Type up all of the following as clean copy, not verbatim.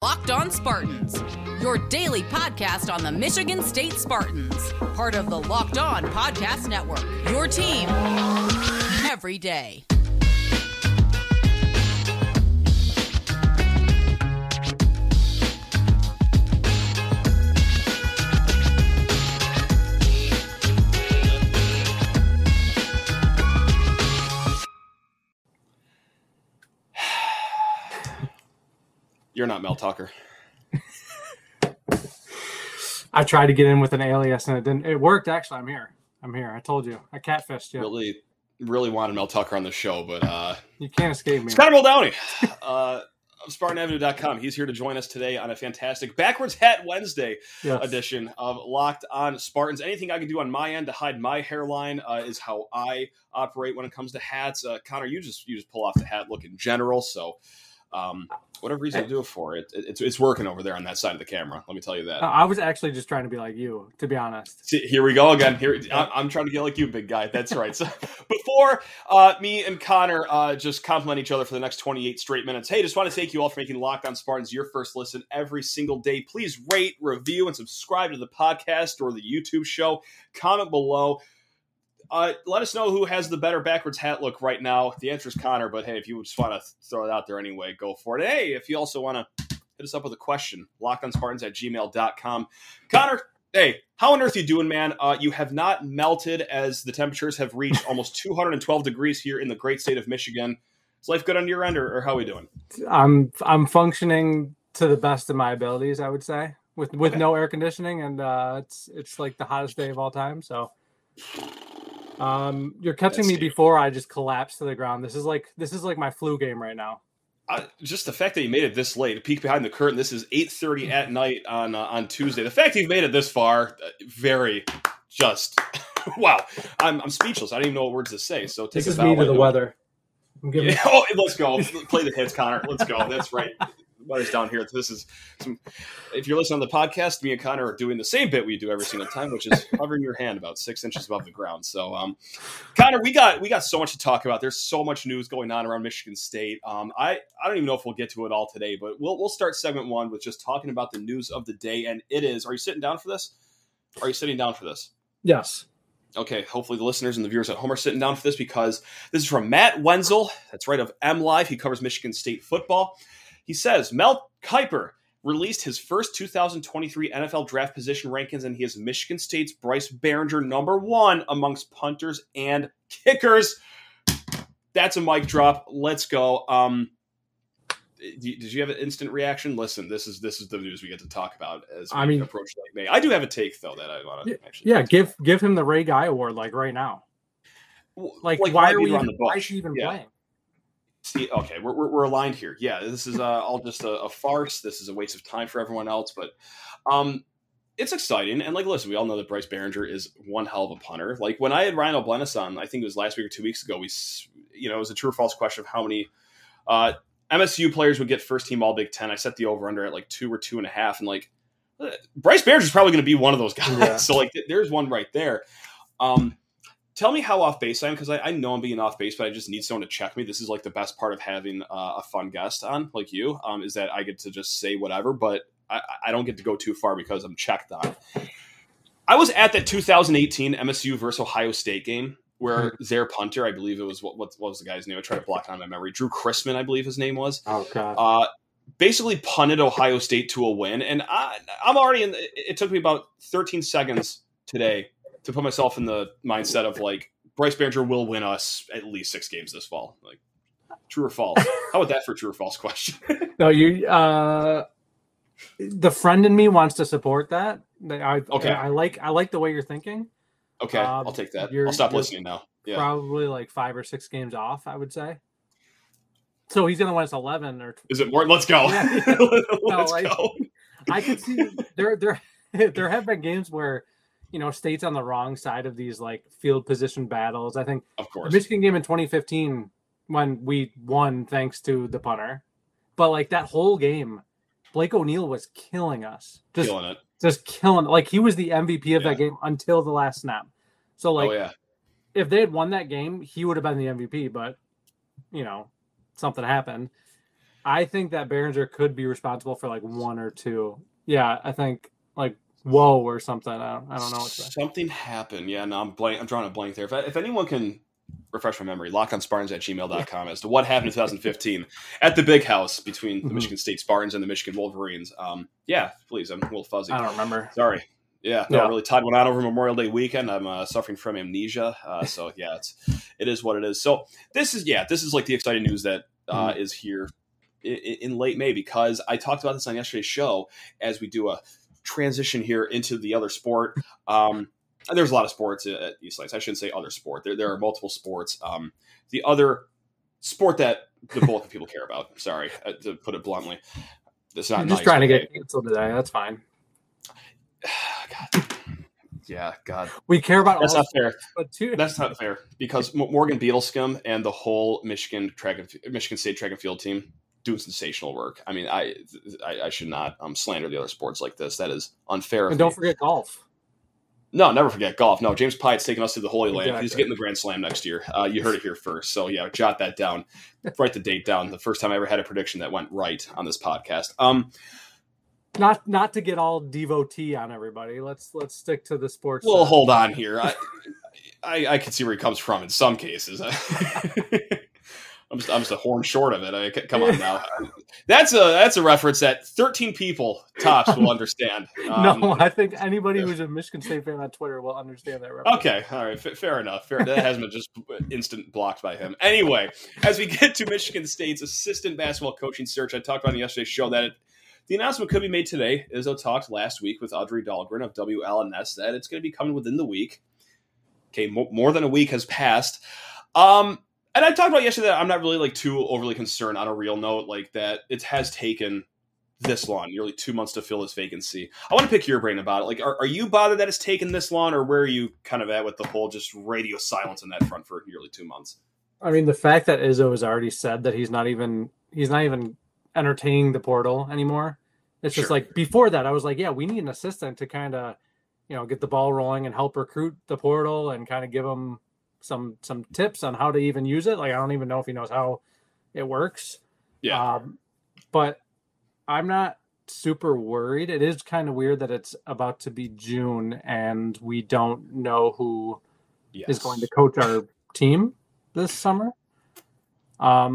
Locked On Spartans, your daily podcast on the Michigan State Spartans, part of the Locked On Podcast Network, your team every day. You're not Mel Tucker. I tried to get in with an alias and it didn't. It worked, actually. I'm here. I told you. I catfished you. Really wanted Mel Tucker on the show, but you can't escape me. Connor Muldowney of SpartanAvenue.com. He's here to join us today on a fantastic Backwards Hat Wednesday edition of Locked On Spartans. Anything I can do on my end to hide my hairline is how I operate when it comes to hats. Connor, you just pull off the hat look in general, so. Whatever reason to do it for it's working over there on that side of the camera. Let me tell you that. I was actually just trying to be like you, to be honest. See, here we go again. Here I'm trying to get like you, big guy. That's right. So before me and Connor just compliment each other for the next 28 straight minutes. Hey, just want to thank you all for making Locked On Spartans your first listen every single day. Please rate, review, and subscribe to the podcast or the YouTube show. Comment below. Let us know who has the better backwards hat look right now. The answer is Connor, but hey, if you just want to throw it out there anyway, go for it. Hey, if you also want to hit us up with a question, lockedonspartans@gmail.com. Connor, hey, how on earth are you doing, man? You have not melted as the temperatures have reached almost 212 degrees here in the great state of Michigan. Is life good on your end, or how are we doing? I'm functioning to the best of my abilities, I would say, with no air conditioning, and it's like the hottest day of all time, so... you're catching me before I just collapse to the ground. This is like my flu game right now. Just the fact that you made it this late, a peek behind the curtain. This is 8:30 at night on Tuesday. The fact you've made it this far, wow. I'm speechless. I don't even know what words to say. So take this is me to the weather. I'm giving Oh, let's go. Play the hits, Connor. Let's go. That's right. Weather's down here. This is some, if you're listening to the podcast, me and Connor are doing the same bit we do every single time, which is hovering your hand about 6 inches above the ground. So, Connor, we got so much to talk about. There's so much news going on around Michigan State. I don't even know if we'll get to it all today, but we'll start segment one with just talking about the news of the day. And it is. Are you sitting down for this? Yes. Okay, hopefully the listeners and the viewers at home are sitting down for this, because this is from Matt Wenzel. That's right, of MLive. He covers Michigan State football. He says, Mel Kuiper released his first 2023 NFL draft position rankings, and he is Michigan State's Bryce Baringer #1 amongst punters and kickers. That's a mic drop. Let's go. Did you have an instant reaction? Listen, this is the news we get to talk about as we approach late May. I do have a take, though, that I want to actually. Yeah, give him the Ray Guy Award, like, right now. Like why are we on the bus? Why is he even playing? See, okay, we're aligned here. Yeah, this is all just a farce. This is a waste of time for everyone else. But it's exciting. And, listen, we all know that Bryce Baringer is one hell of a punter. Like, when I had Ryan Oblennis on, I think it was last week or 2 weeks ago, it was a true or false question of how many MSU players would get first-team All-Big Ten. I set the over-under at, 2 or 2.5. And, Bryce Baringer is probably going to be one of those guys. Yeah. So, there's one right there. Tell me how off base I am, because I know I'm being off base, but I just need someone to check me. This is the best part of having a fun guest on, like you, is that I get to just say whatever, but I don't get to go too far because I'm checked on. I was at that 2018 MSU versus Ohio State game where their punter, I believe it was, what was the guy's name? I tried to block it out of my memory. Drew Chrisman, I believe his name was. Oh, God. Basically punted Ohio State to a win, and I'm already in. It took me about 13 seconds today to put myself in the mindset of Bryce Baringer will win us at least 6 games this fall. True or false? How about that for a true or false question? No, you. The friend in me wants to support that. Okay. I like the way you're thinking. Okay, I'll take that. I'll stop listening now. Yeah. Probably 5 or 6 games off, I would say. So he's going to win us 11 or. Is it more? Let's go. Yeah. Let's go. I could see there have been games where. State's on the wrong side of these field position battles. I think, of course, the Michigan game in 2015 when we won thanks to the punter, but that whole game, Blake O'Neill was killing us, just killing it. He was the MVP of that game until the last snap. So if they had won that game, he would have been the MVP. But something happened. I think that Baringer could be responsible for like one or two. Yeah, I think like whoa or something. I don't know. Something happened. Yeah, no, I'm drawing a blank there. If anyone can refresh my memory, lockedonspartans@gmail.com as to what happened in 2015 at the Big House between the Michigan State Spartans and the Michigan Wolverines. Yeah, please. I'm a little fuzzy. I don't remember. Sorry. Yeah, no, really tied one out over Memorial Day weekend. I'm suffering from amnesia. So yeah, it is what it is. So this is like the exciting news that is here in late May, because I talked about this on yesterday's show as we do a transition here into the other sport. There's a lot of sports at East Lansing. I shouldn't say other sport. There are multiple sports. The other sport that the bulk of people care about, sorry, to put it bluntly. That's not. I'm just trying to get canceled today. That's fine. God. Yeah, God. We care about that's all not sports, fair. But that's not fair, because Morgan Beetlescum and the whole Michigan State track and field team doing sensational work. I mean, I should not slander the other sports like this. That is unfair. And don't forget golf. No, never forget golf. No, James Pyatt's taking us to the Holy Land. Exactly. He's getting the Grand Slam next year. You heard it here first. So, yeah, jot that down. Write the date down. The first time I ever had a prediction that went right on this podcast. Not to get all devotee on everybody. Let's stick to the sports. Well, hold on here. I can see where he comes from in some cases. I'm just a horn short of it. Come on now. That's a reference that 13 people tops will understand. No, I think anybody who's a Michigan State fan on Twitter will understand that reference. Okay, all right, fair enough. That hasn't been just instant blocked by him. Anyway, as we get to Michigan State's assistant basketball coaching search, I talked about in yesterday's show that the announcement could be made today. Izzo talked last week with Audrey Dahlgren of WLNS that it's going to be coming within the week. Okay, more than a week has passed. And I talked about yesterday that I'm not really like too overly concerned on a real note, like that it has taken this long, nearly 2 months to fill this vacancy. I want to pick your brain about it. Like, are you bothered that it's taken this long, or where are you kind of at with the whole just radio silence on that front for nearly 2 months? I mean, the fact that Izzo has already said that he's not even entertaining the portal anymore. It's just like before that, I was like, yeah, we need an assistant to kind of, get the ball rolling and help recruit the portal and kind of give them some tips on how to even use it. Like, I don't even know if he knows how it works. Yeah. But I'm not super worried. It is kind of weird that it's about to be June and we don't know who is going to coach our team this summer. I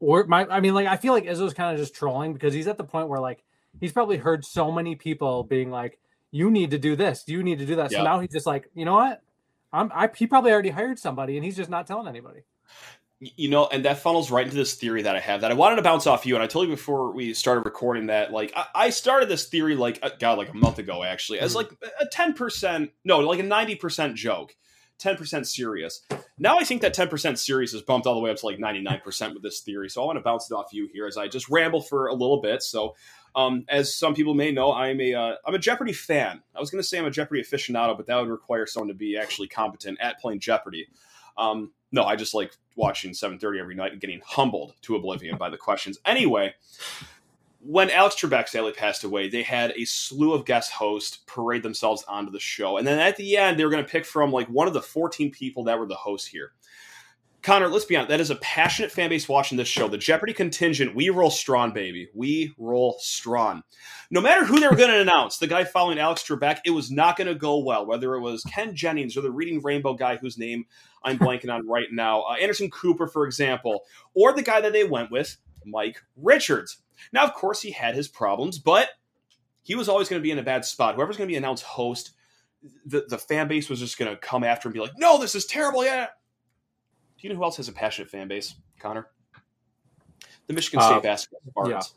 feel like Izzo's kind of just trolling, because he's at the point where like, he's probably heard so many people being like, you need to do this. You need to do that. Yeah. So now he's just like, you know what? He probably already hired somebody, and he's just not telling anybody. You know, and that funnels right into this theory that I have that I wanted to bounce off you. And I told you before we started recording that, like, I started this theory, like a month ago, actually, as like a 10%, no, like a 90% joke, 10% serious. Now I think that 10% serious is bumped all the way up to like 99% with this theory. So I want to bounce it off you here as I just ramble for a little bit. So as some people may know, I'm a Jeopardy fan. I was going to say I'm a Jeopardy aficionado, but that would require someone to be actually competent at playing Jeopardy. No, I just like watching 7:30 every night and getting humbled to oblivion by the questions. Anyway, when Alex Trebek sadly passed away, they had a slew of guest hosts parade themselves onto the show. And then at the end, they were going to pick from like one of the 14 people that were the hosts here. Connor, let's be honest. That is a passionate fan base watching this show. The Jeopardy contingent, we roll Strawn, baby. We roll Strawn. No matter who they were going to announce, the guy following Alex Trebek, it was not going to go well, whether it was Ken Jennings or the Reading Rainbow guy whose name I'm blanking on right now, Anderson Cooper, for example, or the guy that they went with, Mike Richards. Now, of course, he had his problems, but he was always going to be in a bad spot. Whoever's going to be announced host, the fan base was just going to come after and be like, no, this is terrible, yeah. Do you know who else has a passionate fan base, Connor? The Michigan State basketball Spartans.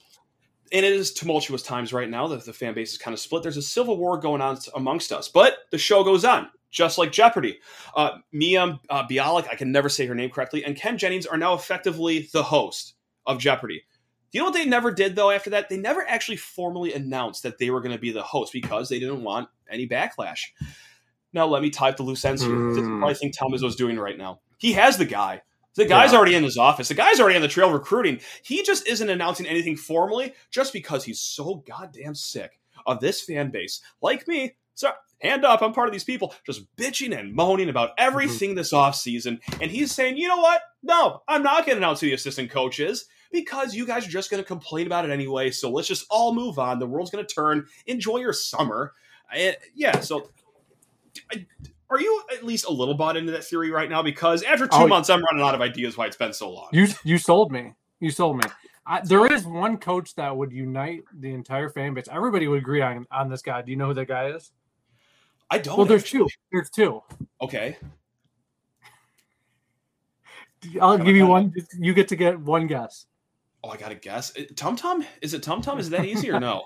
Yeah. And it is tumultuous times right now. The fan base is kind of split. There's a civil war going on amongst us, but the show goes on, just like Jeopardy. Mia Bialik, I can never say her name correctly, and Ken Jennings are now effectively the host of Jeopardy. You know what they never did, though, after that? They never actually formally announced that they were going to be the host because they didn't want any backlash. Now, let me tie up the loose ends here. This is probably the thing Tom Izzo's doing right now. He has the guy. The guy's already in his office. The guy's already on the trail recruiting. He just isn't announcing anything formally just because he's so goddamn sick of this fan base. Like me, so hand up, I'm part of these people, just bitching and moaning about everything this offseason. And he's saying, you know what? No, I'm not going to announce who the assistant coach is. because you guys are just going to complain about it anyway. So let's just all move on. The world's going to turn. Enjoy your summer. So are you at least a little bought into that theory right now? Because after two months, I'm running out of ideas why it's been so long. You sold me. You sold me. There is one coach that would unite the entire fan base. Everybody would agree on this guy. Do you know who that guy is? I don't. Well, there's two. Okay. I'll give you one. You get to get one guess. Oh, I got to guess. Tum-Tum? Is it Tum-Tum? Is that easy or no?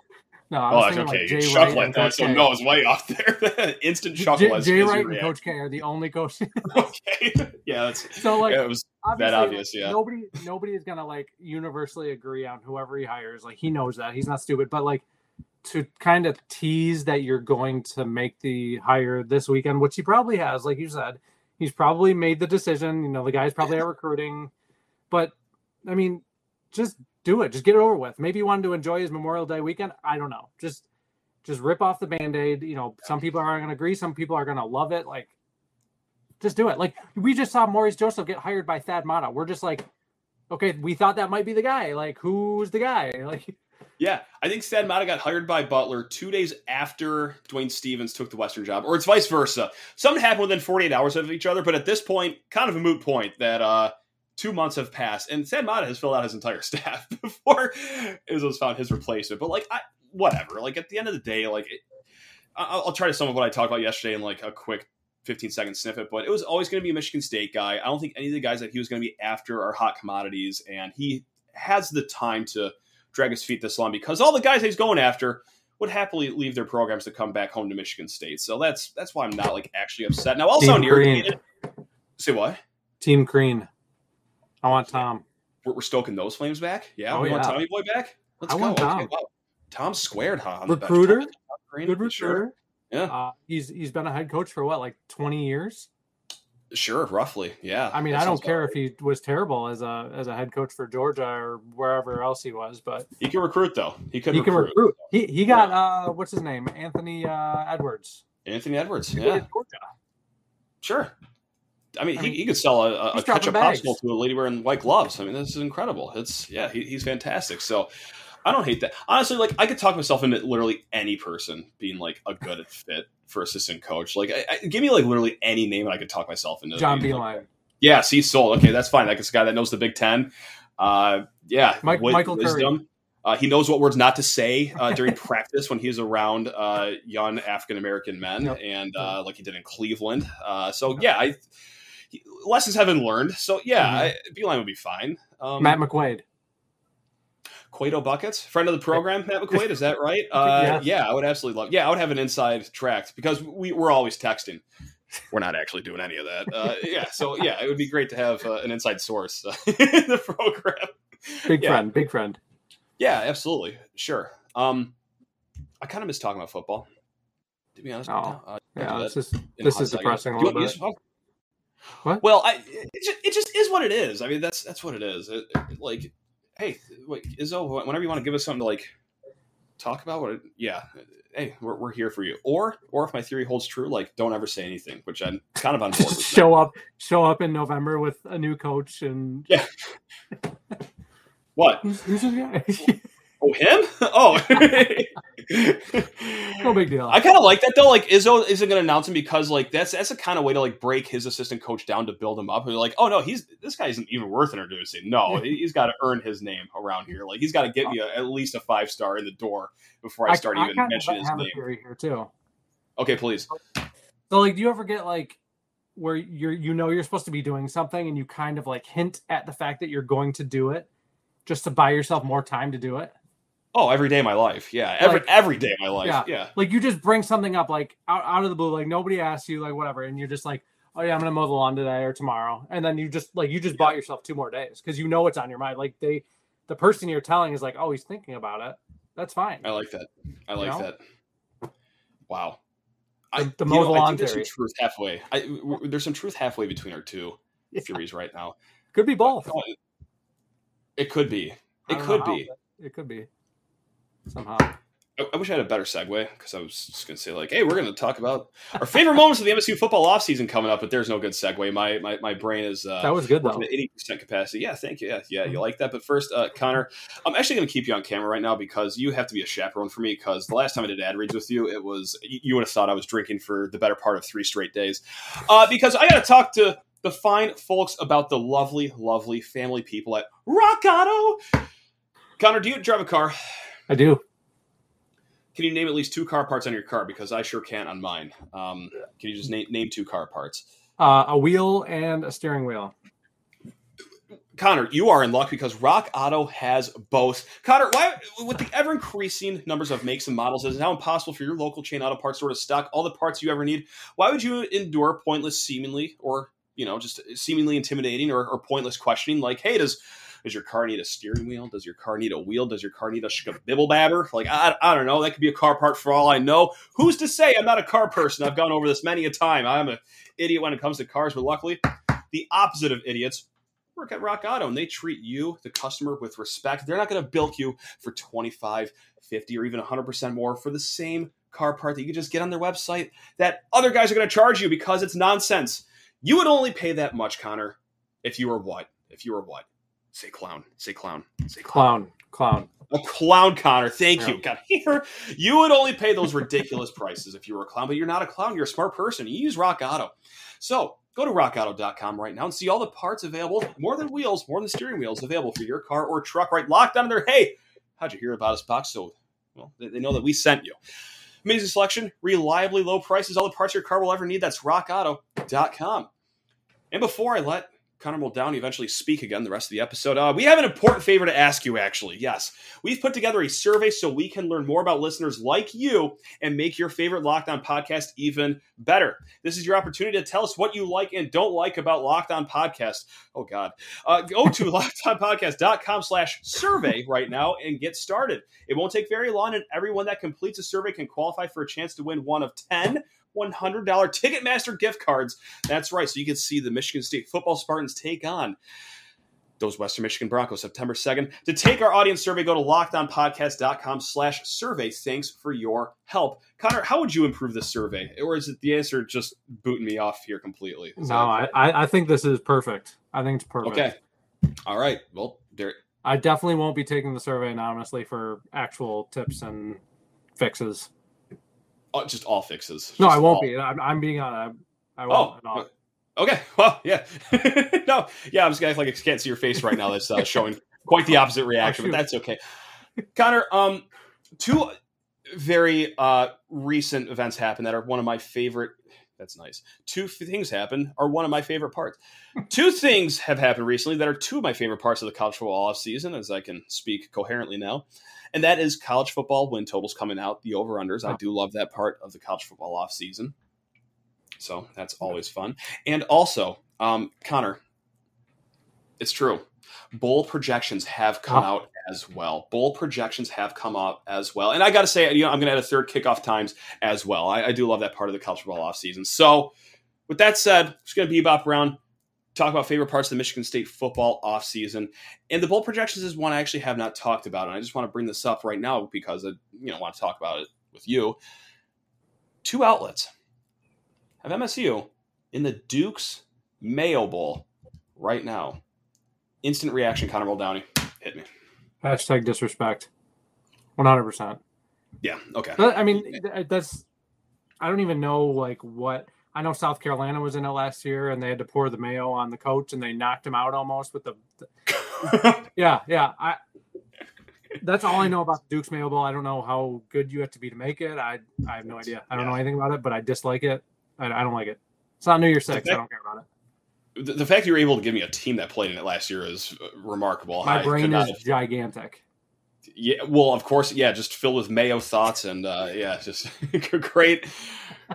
No, I was thinking like Jay Wright and Coach K. So no, it's way off there. Instant chuckle. Jay Wright and Coach K are the only coaches. Okay, yeah, that's so like it was that obvious. Like, yeah, nobody is gonna like universally agree on whoever he hires. Like he knows that he's not stupid, but like to kind of tease that you're going to make the hire this weekend, which he probably has. Like you said, he's probably made the decision. You know, the guy's probably out recruiting, but I mean, just. Do it. Just get it over with. Maybe he wanted to enjoy his Memorial Day weekend. I don't know. Just rip off the Band-Aid. You know, some people are going to agree. Some people are going to love it. Like, just do it. Like, we just saw Maurice Joseph get hired by Thad Matta. We're just like, okay, we thought that might be the guy. Like, who's the guy? Like, yeah, I think Thad Matta got hired by Butler 2 days after Dwayne Stevens took the Western job, or it's vice versa. Something happened within 48 hours of each other, but at this point, kind of a moot point that, 2 months have passed, and Thad Matta has filled out his entire staff before Izzo's found his replacement. But, like, whatever. Like, at the end of the day, like, I'll try to sum up what I talked about yesterday in, like, a quick 15-second snippet. But it was always going to be a Michigan State guy. I don't think any of the guys that he was going to be after are hot commodities. And he has the time to drag his feet this long because all the guys he's going after would happily leave their programs to come back home to Michigan State. So that's why I'm not, like, actually upset. Now, I'll sound irritated. Say what? Team Green. I want Tom. We're stoking those flames back? Yeah, want Tommy Boy back? Let's go. Want Tom. Okay, wow. Tom squared, huh? Recruiter. Good recruiter. Sure. Yeah. He's been a head coach for what, like 20 years? Sure, roughly, yeah. I mean, I don't care if he was terrible as a head coach for Georgia or wherever else he was, but he can recruit, though. He can recruit. He got, what's his name? Anthony Edwards. Anthony Edwards, yeah. Sure. I mean, he could sell a ketchup popsicle to a lady wearing white gloves. I mean, this is incredible. He's fantastic. So I don't hate that. Honestly, like, I could talk myself into literally any person being, like, a good fit for assistant coach. Like, give me, like, literally any name and I could talk myself into. John Beilein. Like, yeah, see, sold. Okay, that's fine. Like, it's a guy that knows the Big Ten. Michael Curry. He knows what words not to say during practice when he's around young African-American men and like he did in Cleveland. Lessons have been learned. So, Beilein would be fine. Matt McQuaid. Quato Buckets, friend of the program, Matt McQuaid, is that right? I would absolutely love it. Yeah, I would have an inside track because we're always texting. We're not actually doing any of that. It would be great to have an inside source in the program. Big friend. Yeah, absolutely. Sure. I kind of miss talking about football, to be honest. This is depressing a little bit. What? Well, it just is what it is. I mean, that's what it is. Izzo, whenever you want to give us something to like talk about, we're here for you. Or if my theory holds true, like don't ever say anything, which I'm kind of on board with. Show up in November with a new coach and what? Who's this guy? Oh, him? Oh. No big deal. I kind of like that, though. Like, Izzo isn't going to announce him because, like, that's the kind of way to, like, break his assistant coach down to build him up. And you're like, oh, no, this guy isn't even worth introducing. No, he's got to earn his name around here. Like, he's got to get me at least a 5-star in the door before I start even mentioning his name. I have a theory here, too. Okay, please. So, like, do you ever get, like, where you're supposed to be doing something and you kind of, like, hint at the fact that you're going to do it? Just to buy yourself more time to do it. Oh, every day of my life. Yeah. Every day of my life. Yeah. Like you just bring something up like out of the blue, like nobody asks you, like whatever. And you're just like, oh yeah, I'm going to mow the lawn today or tomorrow. And then you just bought yourself 2 more days. Cause you know, it's on your mind. Like the person you're telling is like, oh, he's thinking about it. That's fine. I like that. I like that. Wow. I think there's some truth halfway. There's some truth halfway between our two theories right now. Could be both. It could be. It could be. It could be. Somehow. I wish I had a better segue, because I was just going to say, like, hey, we're going to talk about our favorite moments of the MSU football offseason coming up, but there's no good segue. My brain is that was good, though. 80% capacity. Yeah, thank you. Yeah, you like that. But first, Connor, I'm actually going to keep you on camera right now because you have to be a chaperone for me, because the last time I did ad reads with you, it was you would have thought I was drinking for the better part of 3 straight days, because I got to talk to the fine folks about the lovely, lovely family people at Rock Auto. Connor, do you drive a car? I do. Can you name at least 2 car parts on your car? Because I sure can't on mine. Can you just name 2 car parts? A wheel and a steering wheel. Connor, you are in luck because Rock Auto has both. Connor, why, with the ever-increasing numbers of makes and models, it is now impossible for your local chain auto parts store to stock all the parts you ever need. Why would you endure pointless, seemingly, or just seemingly intimidating or pointless questioning like, hey, Does your car need a steering wheel? Does your car need a wheel? Does your car need a shkabibble babber? Like, I don't know. That could be a car part for all I know. Who's to say? I'm not a car person. I've gone over this many a time. I'm an idiot when it comes to cars, but luckily the opposite of idiots work at Rock Auto, and they treat you, the customer, with respect. They're not going to bilk you for $25, $50, or even 100% more for the same car part that you can just get on their website that other guys are going to charge you, because it's nonsense. You would only pay that much, Connor, if you were what? If you were what? Say clown. Say clown. Say clown. Clown. A clown, Connor. Thank you. God, you would only pay those ridiculous prices if you were a clown, but you're not a clown. You're a smart person. You use Rock Auto. So go to rockauto.com right now and see all the parts available, more than wheels, more than steering wheels, available for your car or truck. Right, locked on there. Hey, how'd you hear about us, Box? So, well, they know that we sent you. Amazing selection, reliably low prices, all the parts your car will ever need. That's rockauto.com. And before I let Connor Muldowney eventually speak again the rest of the episode, we have an important favor to ask you, actually. Yes, we've put together a survey so we can learn more about listeners like you and make your favorite Locked On podcast even better. This is your opportunity to tell us what you like and don't like about Locked On Podcast. Oh, God. Go to LockedOnPodcast.com/survey right now and get started. It won't take very long, and everyone that completes a survey can qualify for a chance to win one of 10 $100 Ticketmaster gift cards. That's right. So you can see the Michigan State football Spartans take on those Western Michigan Broncos September 2nd. To take our audience survey, go to LockedOnPodcast.com/survey. Thanks for your help. Connor, how would you improve this survey? Or is it the answer just booting me off here completely? Is I think this is perfect. I think it's perfect. Okay. All right. Well, I definitely won't be taking the survey anonymously for actual tips and fixes. Oh, just all fixes. Just no, I won't all. Be. I'm being on a. I won't. Oh, okay. Well, yeah. No, yeah. I'm just gonna act like I can't see your face right now. That's showing quite the opposite reaction, but that's okay. Connor, 2 very recent events happened that are one of my favorite. That's nice. 2 things have happened recently that are 2 of my favorite parts of the college football offseason, as I can speak coherently now. And that is college football win totals coming out, the over-unders. I do love that part of the college football offseason. So that's always fun. And also, Connor, it's true. Bowl projections have come out as well. Bowl projections have come out as well. And I got to say, I'm going to add a 3rd kickoff times as well. I do love that part of the college football offseason. So with that said, it's going to be bebop around, talk about favorite parts of the Michigan State football offseason. And the bowl projections is one I actually have not talked about. And I just want to bring this up right now because I want to talk about it with you. 2 outlets have MSU in the Dukes Mayo Bowl right now. Instant reaction, Connor Muldowney. Hit me. Hashtag disrespect. 100%. Yeah, okay. I mean, I don't even know, what... I know South Carolina was in it last year, and they had to pour the mayo on the coach, and they knocked him out almost with the yeah. That's all I know about the Dukes Mayo Bowl. I don't know how good you have to be to make it. I have no idea. I don't know anything about it, but I dislike it. I don't like it. It's not New Year's 6. I don't care about it. The fact you were able to give me a team that played in it last year is remarkable. My brain is gigantic. Yeah, well, of course, yeah, just filled with mayo thoughts and, just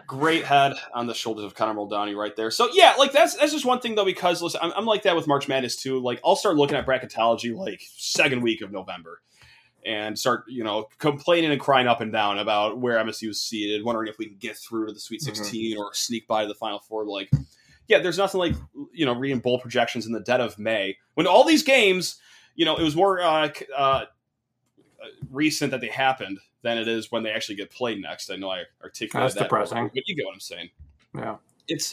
great head on the shoulders of Connor Muldowney right there. So, yeah, that's just one thing, though, because, listen, I'm like that with March Madness, too. I'll start looking at bracketology, 2nd week of November and start, complaining and crying up and down about where MSU is seated, wondering if we can get through to the Sweet 16 or sneak by to the Final Four, Yeah, there's nothing like, reading bowl projections in the dead of May. When all these games, it was more recent that they happened than it is when they actually get played next. I know I articulated that. That's depressing. But you get what I'm saying. Yeah. It's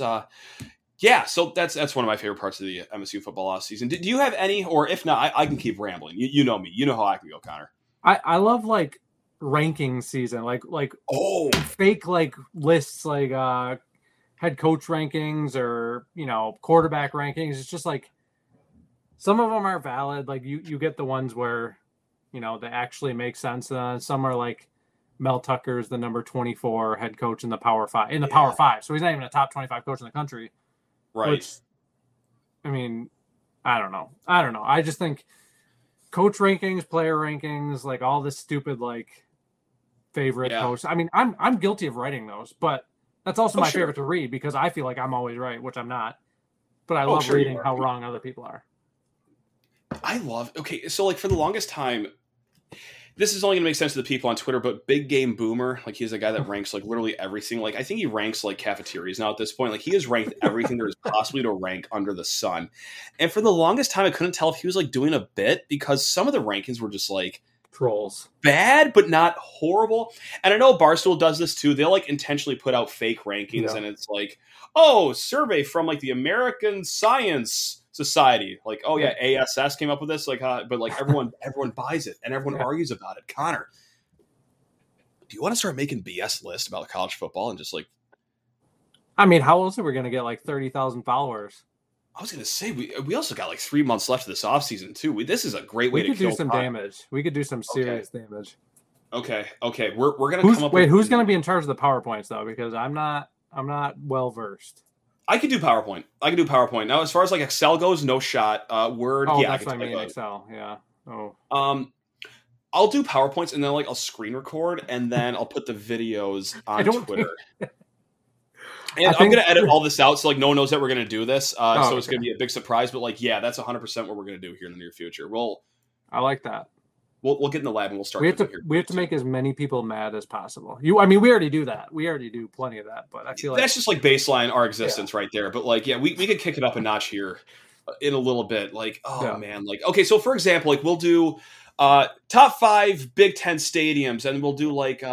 yeah, so that's one of my favorite parts of the MSU football offseason. Do you have any, or if not, I can keep rambling. You know me. You know how I can go, Connor. I love, like, ranking season, like fake, like, lists, like head coach rankings or, you know, quarterback rankings. It's just, like, some of them are valid. Like, you get the ones where, you know, they actually make sense. Some are, like, Mel Tucker is the number 24 head coach in the Power Five. So he's not even a top 25 coach in the country. Right. Which, I mean, I don't know. I just think coach rankings, player rankings, like all this stupid, like, favorite coach. I mean, I'm guilty of writing those, but that's also my favorite to read because I feel like I'm always right, which I'm not. But I love reading how wrong other people are. So, like, for the longest time, this is only going to make sense to the people on Twitter, but Big Game Boomer, like, he's a guy that ranks, like, literally everything. Like, I think he ranks, like, cafeterias now at this point. Like, he has ranked everything there is possibly to rank under the sun. And for the longest time, I couldn't tell if he was, like, doing a bit because some of the rankings were just, like, trolls. Bad, but not horrible. And I know Barstool does this too. They'll, like, intentionally put out fake rankings and it's like, oh, survey from, like, the American Science Society, like, oh yeah, ASS came up with this, like, but like everyone buys it and everyone argues about it. Connor, do you want to start making BS lists about college football and just, like, I mean, how else are we going to get, like, 30,000 followers? I was going to say we also got, like, 3 months left of this offseason too. This is a great way to do some damage. We could do some serious damage. Okay, we're going to come up. Wait, who's going to be in charge of the PowerPoints though? Because I'm not well versed. I could do PowerPoint. Now, as far as, like, Excel goes, no shot. Word, that's what I mean, Excel, I'll do PowerPoints, and then, like, I'll screen record, and then I'll put the videos on Twitter. And I'm going to edit all this out, so, like, no one knows that we're going to do this. So it's going to be a big surprise, but, like, yeah, that's 100% what we're going to do here in the near future. I like that. We'll get in the lab, and we'll start. We have to make as many people mad as possible. We already do that. We already do plenty of that, but I feel like that's just, like, baseline our existence right there. But, like, we could kick it up a notch here in a little bit. Like, man, like, okay. So, for example, like, we'll do top 5 Big Ten stadiums, and we'll do, like,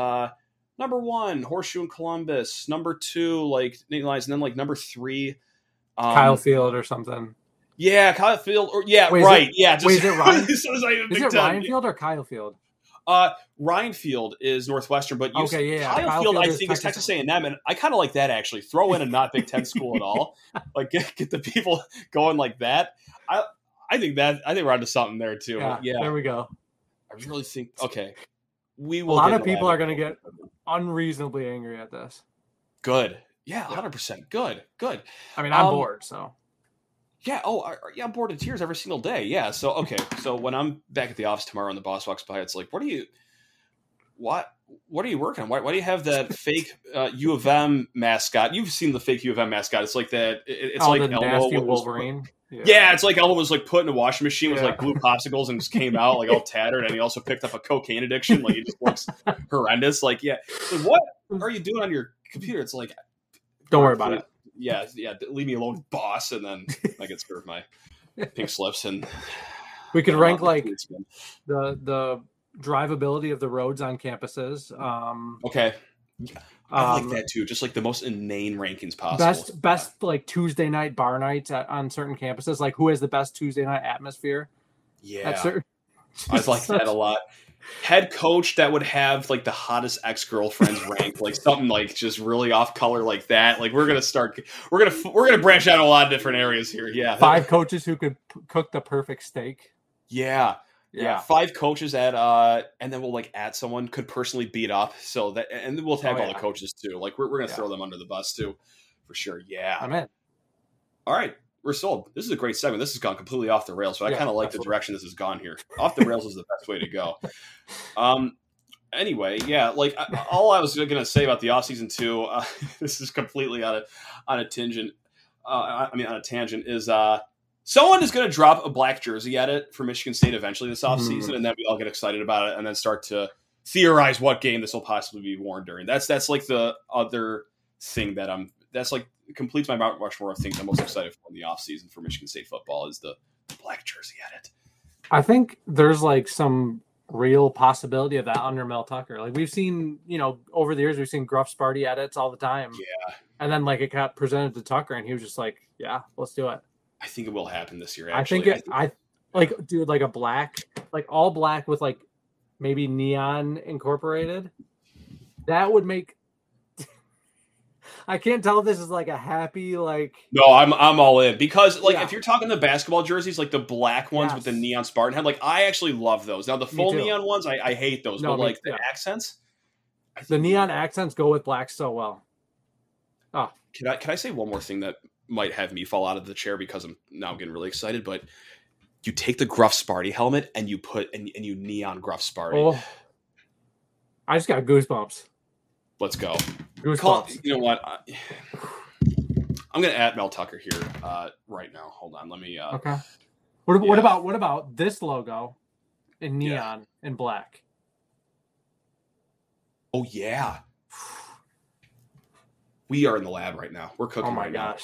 number 1 Horseshoe in Columbus, number 2 like Nittany Lions, and then, like, number 3 Kyle Field or something. Yeah, Kyle Field. Right. Is it Ryan? Ryan Field or Kyle Field? Ryan Field is Northwestern, but Kyle Field I think, is Texas A&M, and I kind of like that, actually. Throw in a not Big Ten school at all. Like, get the people going like that. I think we're onto something there, too. Yeah, there we go. I really think, we will. A lot of people are going to get unreasonably angry at this. Good. Yeah, 100%. Good. I mean, I'm bored, so. Yeah. I'm bored to tears every single day. Yeah. So, So when I'm back at the office tomorrow and the boss walks by, it's like, what are you working on? Why do you have that fake U of M mascot? You've seen the fake U of M mascot. It's like that. It's like the nasty Wolverine. It's like Elmo was, like, put in a washing machine with, like, blue popsicles and just came out, like, all tattered. And he also picked up a cocaine addiction. Like, he just looks horrendous. Like, like, what are you doing on your computer? It's like, don't worry about it. Yeah, leave me alone, boss, and then I get served my pink slips. And we could rank, like, the drivability of the roads on campuses. I like that too. Just, like, the most inane rankings possible. Best like Tuesday night bar nights on certain campuses. Like, who has the best Tuesday night atmosphere? Yeah, I like that a lot. Head coach that would have, like, the hottest ex-girlfriends ranked, like, something, like, just really off color like that. Like, we're gonna branch out in a lot of different areas here. Yeah, 5 coaches who could cook the perfect steak. Yeah. 5 coaches at and then we'll, like, add someone could personally beat up. So that, and then we'll tag all the coaches too. Like, we're gonna throw them under the bus too, for sure. Yeah, I'm in. All right. We're sold. This is a great segment. This has gone completely off the rails, but I kind of like the direction this has gone here. Off the rails is the best way to go. Anyway, like, all I was going to say about the offseason too, this is completely on a tangent, is someone is going to drop a black jersey at it for Michigan State eventually this offseason, and then we all get excited about it and then start to theorize what game this will possibly be worn during. That's like the other thing that I'm – that's like – completes my Mount Rushmore of things I'm most excited for in the offseason for Michigan State football is the black jersey edit. I think there's, like, some real possibility of that under Mel Tucker. Like we've seen, you know, over the years, we've seen Gruff Sparty edits all the time. Yeah. And then like it got presented to Tucker and he was just like, yeah, let's do it. I think it will happen this year. Actually. I think like, dude, like a black, like all black with like maybe neon incorporated. That would make, I can't tell if this is like a happy, like. No, I'm all in because like, if you're talking the basketball jerseys, like the black ones with the neon Spartan head, like I actually love those. Now the full neon ones, I hate those, but like the accents. The neon accents go with black so well. Oh, can I say one more thing that might have me fall out of the chair because I'm now getting really excited, but you take the Gruff Sparty helmet and you put, and you neon Gruff Sparty. Oh, I just got goosebumps. Let's go. You know what? I'm going to add Mel Tucker here right now. Hold on. Let me. Okay. What about this logo in neon and black? Oh, yeah. We are in the lab right now. We're cooking now.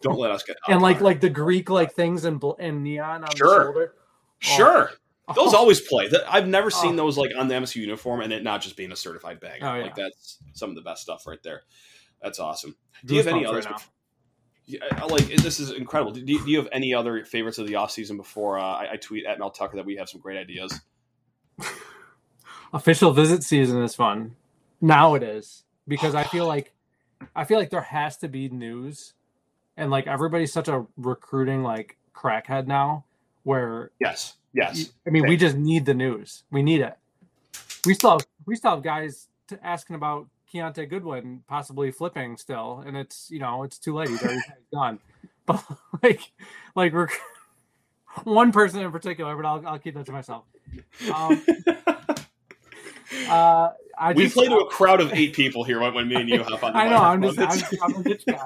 Don't let us get out. And like the Greek like things in neon on the shoulder. Sure. Oh. Those always play. I've never seen those like on the MSU uniform and it not just being a certified bag. Oh, yeah. Like that's some of the best stuff right there. That's awesome. Do you have any others? Yeah, like this is incredible. Do you have any other favorites of the offseason before I tweet at Mel Tucker that we have some great ideas? Official visit season is fun. Now it is because I feel like there has to be news, and like everybody's such a recruiting like crackhead now. Where yes, I mean we just need the news. We need it. We still have guys asking about Keontae Goodwin possibly flipping still, and it's it's too late. He's already gone. But like one person in particular, but I'll keep that to myself. We play to a crowd of 8 people here when me and you hop on the microphone.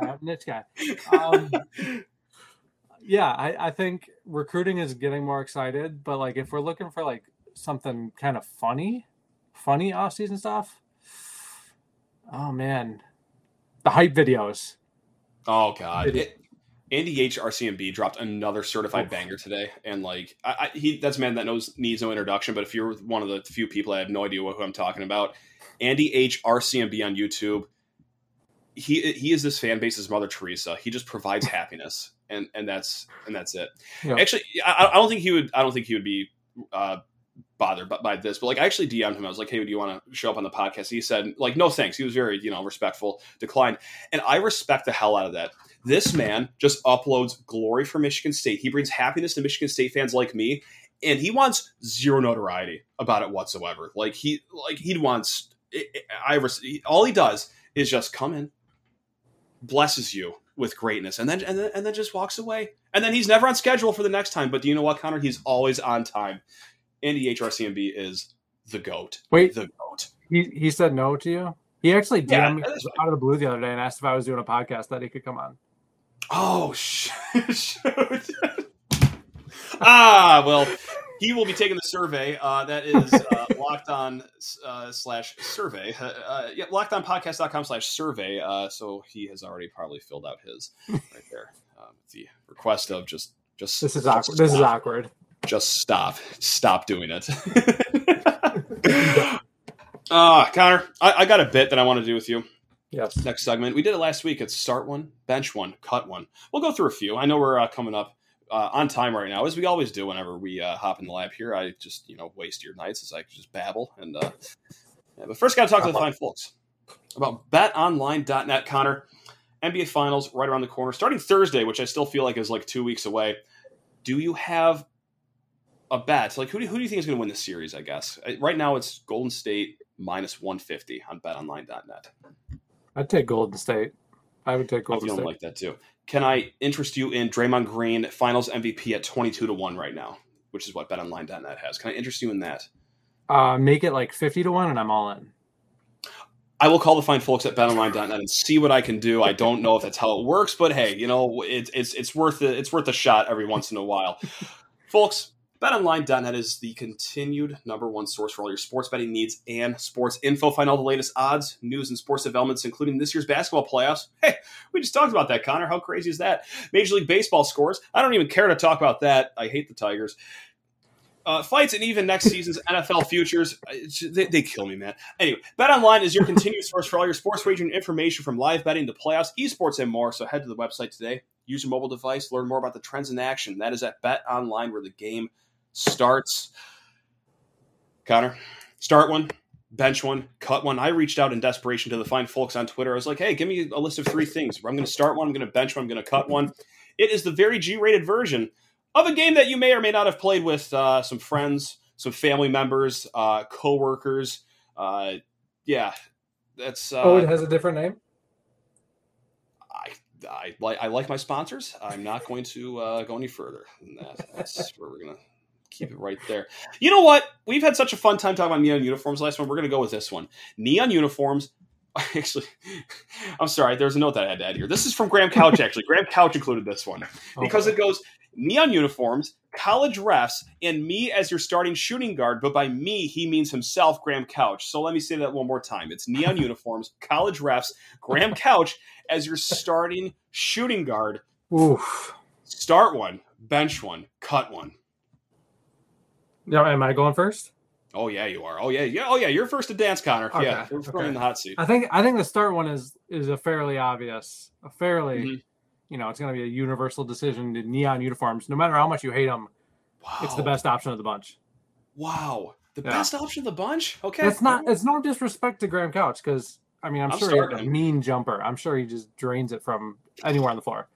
I'm a niche guy. Yeah, I think recruiting is getting more excited, but like if we're looking for like something kind of funny off-season stuff, oh man, the hype videos. Oh god, Andy H. RCMB dropped another certified banger today, and like that's a man that needs no introduction. But if you're one of the few people, I have no idea who I'm talking about. Andy H. RCMB on YouTube. He is this fan base's Mother Teresa. He just provides happiness, and that's it. Yeah. Actually, I don't think he would be bothered by this. But like, I actually DM'd him. I was like, "Hey, do you want to show up on the podcast?" He said, "Like, no, thanks." He was very respectful, declined, and I respect the hell out of that. This man just uploads glory for Michigan State. He brings happiness to Michigan State fans like me, and he wants zero notoriety about it whatsoever. All he does is just come in, blesses you with greatness, and then just walks away. And then he's never on schedule for the next time. But do you know what, Connor? He's always on time. Andy HRCMB is the GOAT. Wait, the GOAT. He said no to you? He actually DM'd me out of the blue the other day and asked if I was doing a podcast that he could come on. Oh, shoot. Well, he will be taking the survey. That is Locked On /survey. LockedOnPodcast.com/survey. So he has already probably filled out his right there. The request of just this is just awkward. This is awkward. Just stop doing it. Connor, I got a bit that I want to do with you. Yes. Next segment, we did it last week. It's start one, bench one, cut one. We'll go through a few. I know we're coming up on time right now, as we always do whenever we hop in the lab here. I just, waste your nights as I just babble. And but first, got to talk to the fine folks about BetOnline.net. Connor, NBA Finals right around the corner, starting Thursday, which I still feel like is like 2 weeks away. Do you have a bet? Like, who do you think is going to win this series? I guess right now it's Golden State -150 on BetOnline.net. I'd take Golden State. I would take Golden State. I like that too. Can I interest you in Draymond Green Finals MVP at 22-1 right now, which is what BetOnline.net has? Can I interest you in that? Make it like 50-1, and I'm all in. I will call the fine folks at BetOnline.net and see what I can do. I don't know if that's how it works, but hey, it's worth a shot every once in a while, folks. BetOnline.net is the continued #1 source for all your sports betting needs and sports info. Find all the latest odds, news, and sports developments, including this year's basketball playoffs. Hey, we just talked about that, Connor. How crazy is that? Major League Baseball scores. I don't even care to talk about that. I hate the Tigers. fights and even next season's NFL futures. They kill me, man. Anyway, BetOnline is your continued source for all your sports wagering information, from live betting to playoffs, esports, and more. So head to the website today. Use your mobile device. Learn more about the trends in action. That is at BetOnline, where the game starts. Connor, start one, bench one, cut one. I reached out in desperation to the fine folks on Twitter. I was like, hey, give me a list of three things. I'm going to start one, I'm going to bench one, I'm going to cut one. It is the very G-rated version of a game that you may or may not have played with some friends, some family members, coworkers. Yeah, that's. Oh, it has a different name? I like my sponsors. I'm not going to go any further than that. That's where we're going to keep it right there. You know what? We've had such a fun time talking about neon uniforms last one. We're going to go with this one. Neon uniforms. Actually, I'm sorry. There's a note that I had to add here. This is from Graham Couch, actually. Graham Couch included this one because it goes neon uniforms, college refs, and me as your starting shooting guard. But by me, he means himself, Graham Couch. So let me say that one more time. It's neon uniforms, college refs, Graham Couch as your starting shooting guard. Oof. Start one, bench one, cut one. No, am I going first? Oh yeah, you are. Oh yeah. You're first to dance, Connor. Okay, yeah, we're throwing in the hot seat. I think the start one is a fairly obvious, mm-hmm. you know, it's going to be a universal decision. To neon uniforms, no matter how much you hate them, it's the best option of the bunch. Wow, the best option of the bunch. Okay, it's no disrespect to Graham Couch, because I mean I'm sure he had a mean jumper. I'm sure he just drains it from anywhere on the floor.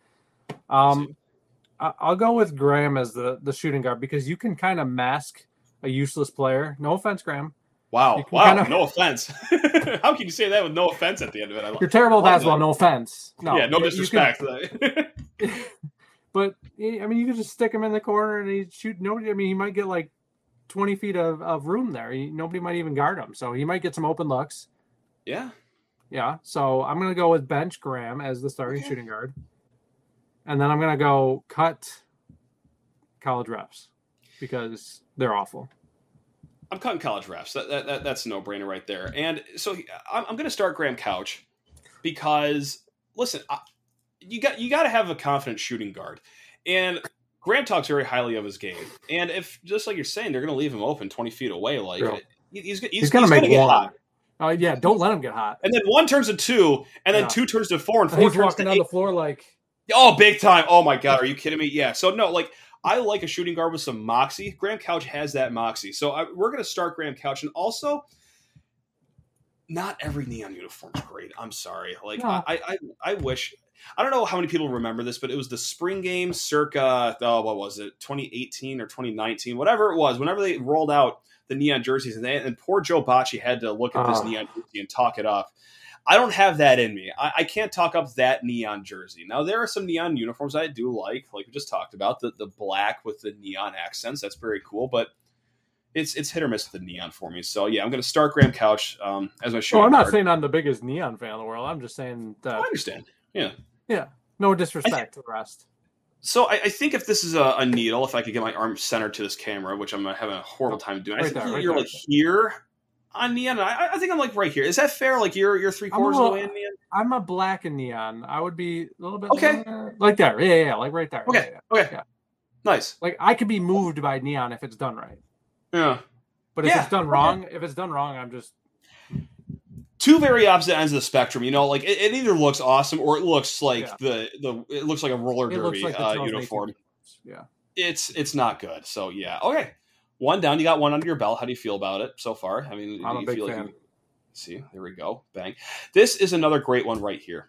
I'll go with Graham as the shooting guard, because you can kind of mask a useless player. No offense, Graham. Wow. No offense. How can you say that with no offense at the end of it? You're terrible at basketball. No offense. No. Yeah, no disrespect. But I mean, you can just stick him in the corner and he'd shoot nobody. I mean, he might get like 20 feet of room there. Nobody might even guard him, so he might get some open looks. Yeah. So I'm gonna go with bench Graham as the starting shooting guard, and then I'm gonna go cut college refs, because they're awful. I'm cutting college refs. That's a no-brainer right there. And so I'm going to start Graham Couch because, listen, you got to have a confident shooting guard. And Graham talks very highly of his game. And if, just like you're saying, they're going to leave him open 20 feet away, like he's going to get hot. Yeah, don't let him get hot. And then one turns to two, and then two turns to four, and four turns to eight. He's walking down the floor like... Oh, big time. Oh, my God. Are you kidding me? Yeah. So, no, like... I like a shooting guard with some moxie. Graham Couch has that moxie. So we're going to start Graham Couch. And also, not every neon uniform is great. I'm sorry. I wish. I don't know how many people remember this, but it was the spring game circa, 2018 or 2019, whatever it was. Whenever they rolled out the neon jerseys, and poor Joe Bocci had to look at this neon jersey and talk it up. I don't have that in me. I can't talk up that neon jersey. Now, there are some neon uniforms I do like we just talked about, the black with the neon accents. That's very cool, but it's hit or miss with the neon for me. So, yeah, I'm going to start Graham Couch as my shooting guard. Well, I'm not saying I'm the biggest neon fan in the world. I'm just saying that. I understand. Yeah. Yeah. No disrespect to the rest. So, I think if this is a needle, if I could get my arm centered to this camera, which I'm having a horrible time doing, here. On neon, I think I'm like right here. Is that fair? Like you're three quarters of the way in neon. I'm a black in neon. I would be a little bit like there. Yeah, like right there. Okay. Yeah. Nice. Like I could be moved by neon if it's done right. Yeah, but if it's done wrong, I'm just two very opposite ends of the spectrum. You know, like it either looks awesome or it looks like it looks like a roller derby uniform. Yeah, it's not good. So yeah, okay. One down, you got one under your belt. How do you feel about it so far? I mean, I'm a big fan. See, there we go. Bang. This is another great one right here.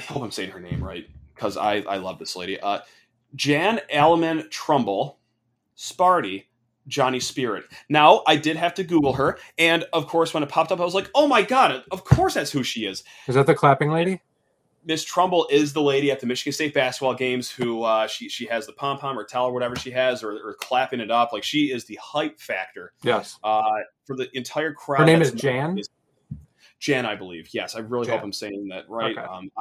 I hope I'm saying her name right, because I love this lady. Jan Trumbull, Sparty, Johnny Spirit. Now, I did have to Google her, and of course, when it popped up, I was like, oh my God, of course that's who she is. Is that the clapping lady? Miss Trumbull is the lady at the Michigan State basketball games who she has the pom-pom or towel or whatever she has or clapping it up. Like she is the hype factor. Yes. For the entire crowd. Her name is Jan? Jan, I believe. Yes. I really hope I'm saying that right.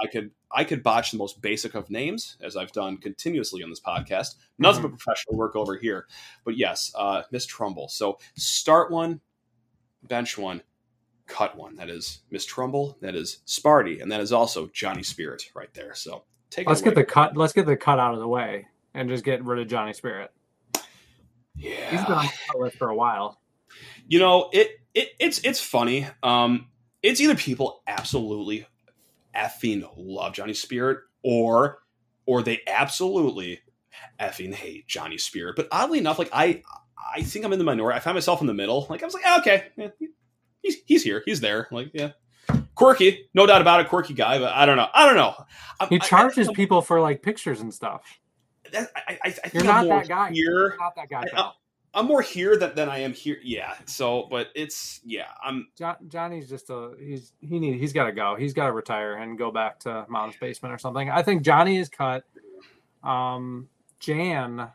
Okay. I could botch the most basic of names, as I've done continuously on this podcast. Nothing but professional work over here. But yes, Miss Trumbull. So start one, bench one, cut one. That is Miss Trumbull, that is Sparty, and that is also Johnny Spirit right there. So let's get the cut out of the way and just get rid of Johnny Spirit. Yeah. He's been on the list for a while. You know, it's funny. It's either people absolutely effing love Johnny Spirit or they absolutely effing hate Johnny Spirit. But oddly enough, like I think I'm in the minority. I find myself in the middle. Like I was like, oh, okay, yeah, he's here, he's there. Like yeah, quirky, no doubt about it, quirky guy. But I don't know. He charges people for like pictures and stuff. You're not that guy. I'm more here than I am here. Yeah. So, but it's yeah. Johnny's just he's got to go. He's got to retire and go back to Mom's basement or something. I think Johnny is cut. Jan,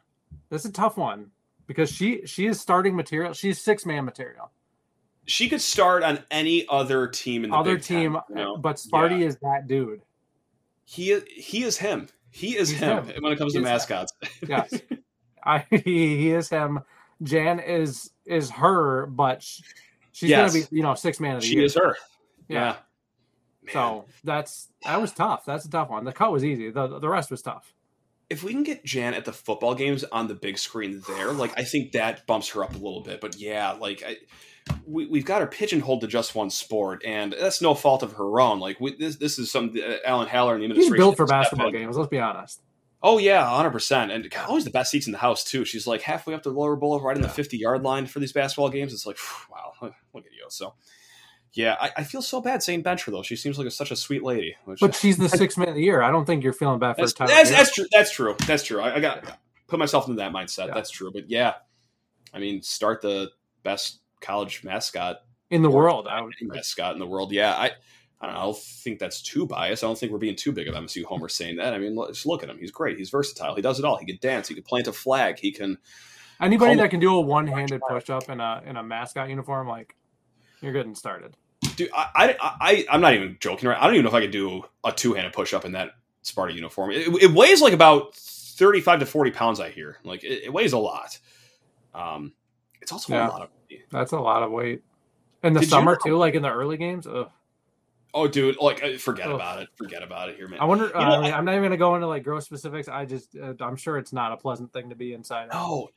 this is a tough one because she is starting material. She's 6-man material. She could start on any other team in the other Big team, Ten, you know? But Sparty is that dude. He is him. He is him when it comes to mascots. Yes, he is him. Jan is her, but she's going to be 6-man of the year. She is her. Yeah. So that was tough. That's a tough one. The cut was easy. The rest was tough. If we can get Jan at the football games on the big screen there, like I think that bumps her up a little bit. But yeah, like we've got her pigeonholed to just one sport, and that's no fault of her own. Like this is something Alan Haller and the administration. She's built for basketball games. Let's be honest. Oh yeah, 100%. And God, always the best seats in the house too. She's like halfway up the lower boulevard in the 50-yard line for these basketball games. It's like wow, look at you. So yeah, I feel so bad saying bench her though. She seems like such a sweet lady. But she's the 6-man of the year. I don't think you're feeling bad for her time. That's true. I got put myself into that mindset. Yeah. That's true. But yeah, I mean, start the best college mascot in the world. Mascot in the world. Yeah, I don't know. I don't think that's too biased. I don't think we're being too big of MSU Homer saying that. I mean, just look at him. He's great. He's versatile. He does it all. He can dance. He can plant a flag. He can. Anybody that can do a one-handed push-up in a mascot uniform, like you're good and started. Dude, I'm not even joking, right? I don't even know if I could do a two-handed push-up in that Sparty uniform. It weighs like about 35 to 40 pounds, I hear. Like it weighs a lot. It's also a lot of weight. That's a lot of weight. In the summer, too, like in the early games? Ugh. Oh, dude, like forget about it. Forget about it here, man. I wonder. I'm not even going to go into like gross specifics. I just, I'm sure it's not a pleasant thing to be inside. Oh,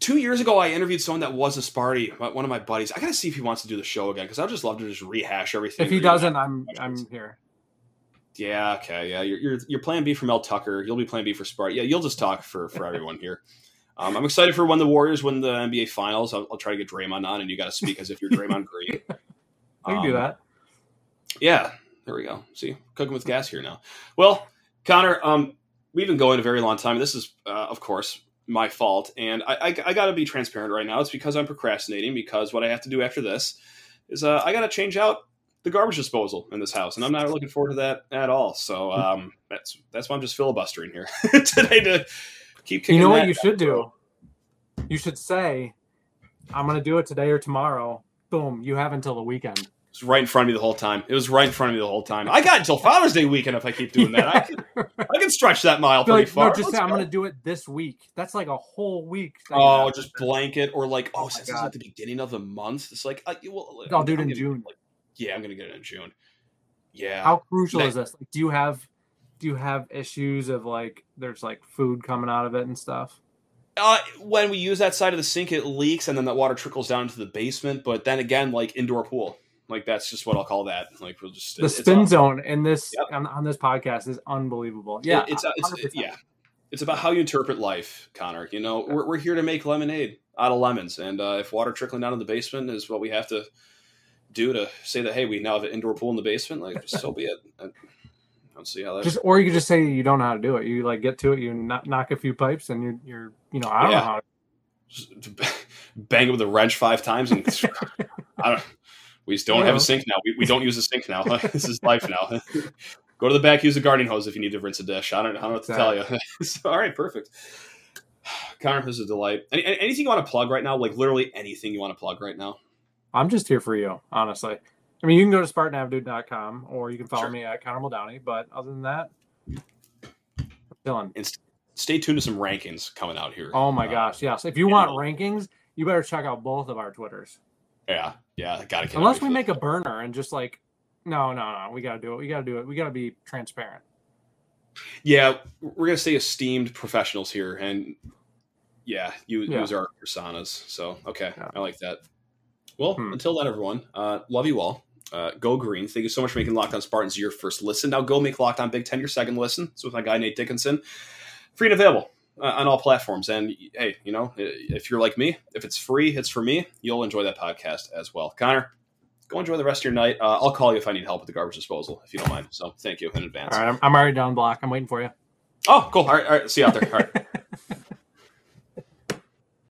2 years ago, I interviewed someone that was a Sparty, one of my buddies. I got to see if he wants to do the show again because I would just love to just rehash everything. If he doesn't, I'm here. Yeah. Okay. Yeah. You're plan B for Mel Tucker. You'll be plan B for Sparty. Yeah. You'll just talk for everyone here. I'm excited for when the Warriors win the NBA Finals. I'll try to get Draymond on, and you got to speak as if you're Draymond Green. I can do that. Yeah, there we go. See, cooking with gas here now. Well, Connor, we've been going a very long time. This is, of course, my fault. And I got to be transparent right now. It's because I'm procrastinating because what I have to do after this is I got to change out the garbage disposal in this house. And I'm not looking forward to that at all. So that's why I'm just filibustering here today to keep kicking. You know what you should do? You should say, I'm going to do it today or tomorrow. Boom, you have until the weekend. It's right in front of me the whole time. I got until Father's Day weekend if I keep doing that. I can stretch that mile pretty far. No, just say, I'm going to do it this week. That's like a whole week. Oh, just blanket or like, since it's at the beginning of the month, it's like, I'll do it in June. I'm going to get it in June. Yeah. How crucial is this? Like, do you have issues of like, there's like food coming out of it and stuff? When we use that side of the sink, it leaks and then that water trickles down into the basement. But then again, like indoor pool. Like that's just what I'll call that. Like we'll just the spin zone in this on this podcast is unbelievable. Yeah, it's about how you interpret life, Connor. You know, we're here to make lemonade out of lemons, and if water trickling down in the basement is what we have to do to say that hey, we now have an indoor pool in the basement, like so be it. I don't see how that. Or you could just say you don't know how to do it. You like get to it, you knock a few pipes, and you're I don't know how. Just bang it with a wrench 5 times and I don't. We just don't have a sink now. We don't use a sink now. This is life now. Go to the back, use a gardening hose if you need to rinse a dish. I don't know what to tell you. All right, perfect. Connor, this is a delight. Anything you want to plug right now? Like literally anything you want to plug right now? I'm just here for you, honestly. I mean, you can go to SpartanAvenue.com or you can follow me at Connor Muldowney. But other than that, Dylan. And stay tuned to some rankings coming out here. Oh, my gosh, yes. If you want rankings, you better check out both of our Twitters. Yeah, gotta. Unless we make a burner and just like, no, we gotta do it. We gotta be transparent. Yeah, we're gonna stay esteemed professionals here, and Yeah, use our personas. So, okay, yeah. I like that. Well, until then, everyone, love you all. Go Green. Thank you so much for making Locked On Spartans your first listen. Now go make Locked On Big Ten your second listen. It's with my guy, Nate Dickinson. Free and available on all platforms. And, hey, you know, if you're like me, if it's free, it's for me. You'll enjoy that podcast as well. Connor, go enjoy the rest of your night. I'll call you if I need help with the garbage disposal, if you don't mind. So thank you in advance. All right, I'm already down the block. I'm waiting for you. Oh, cool. All right. See you out there. All right.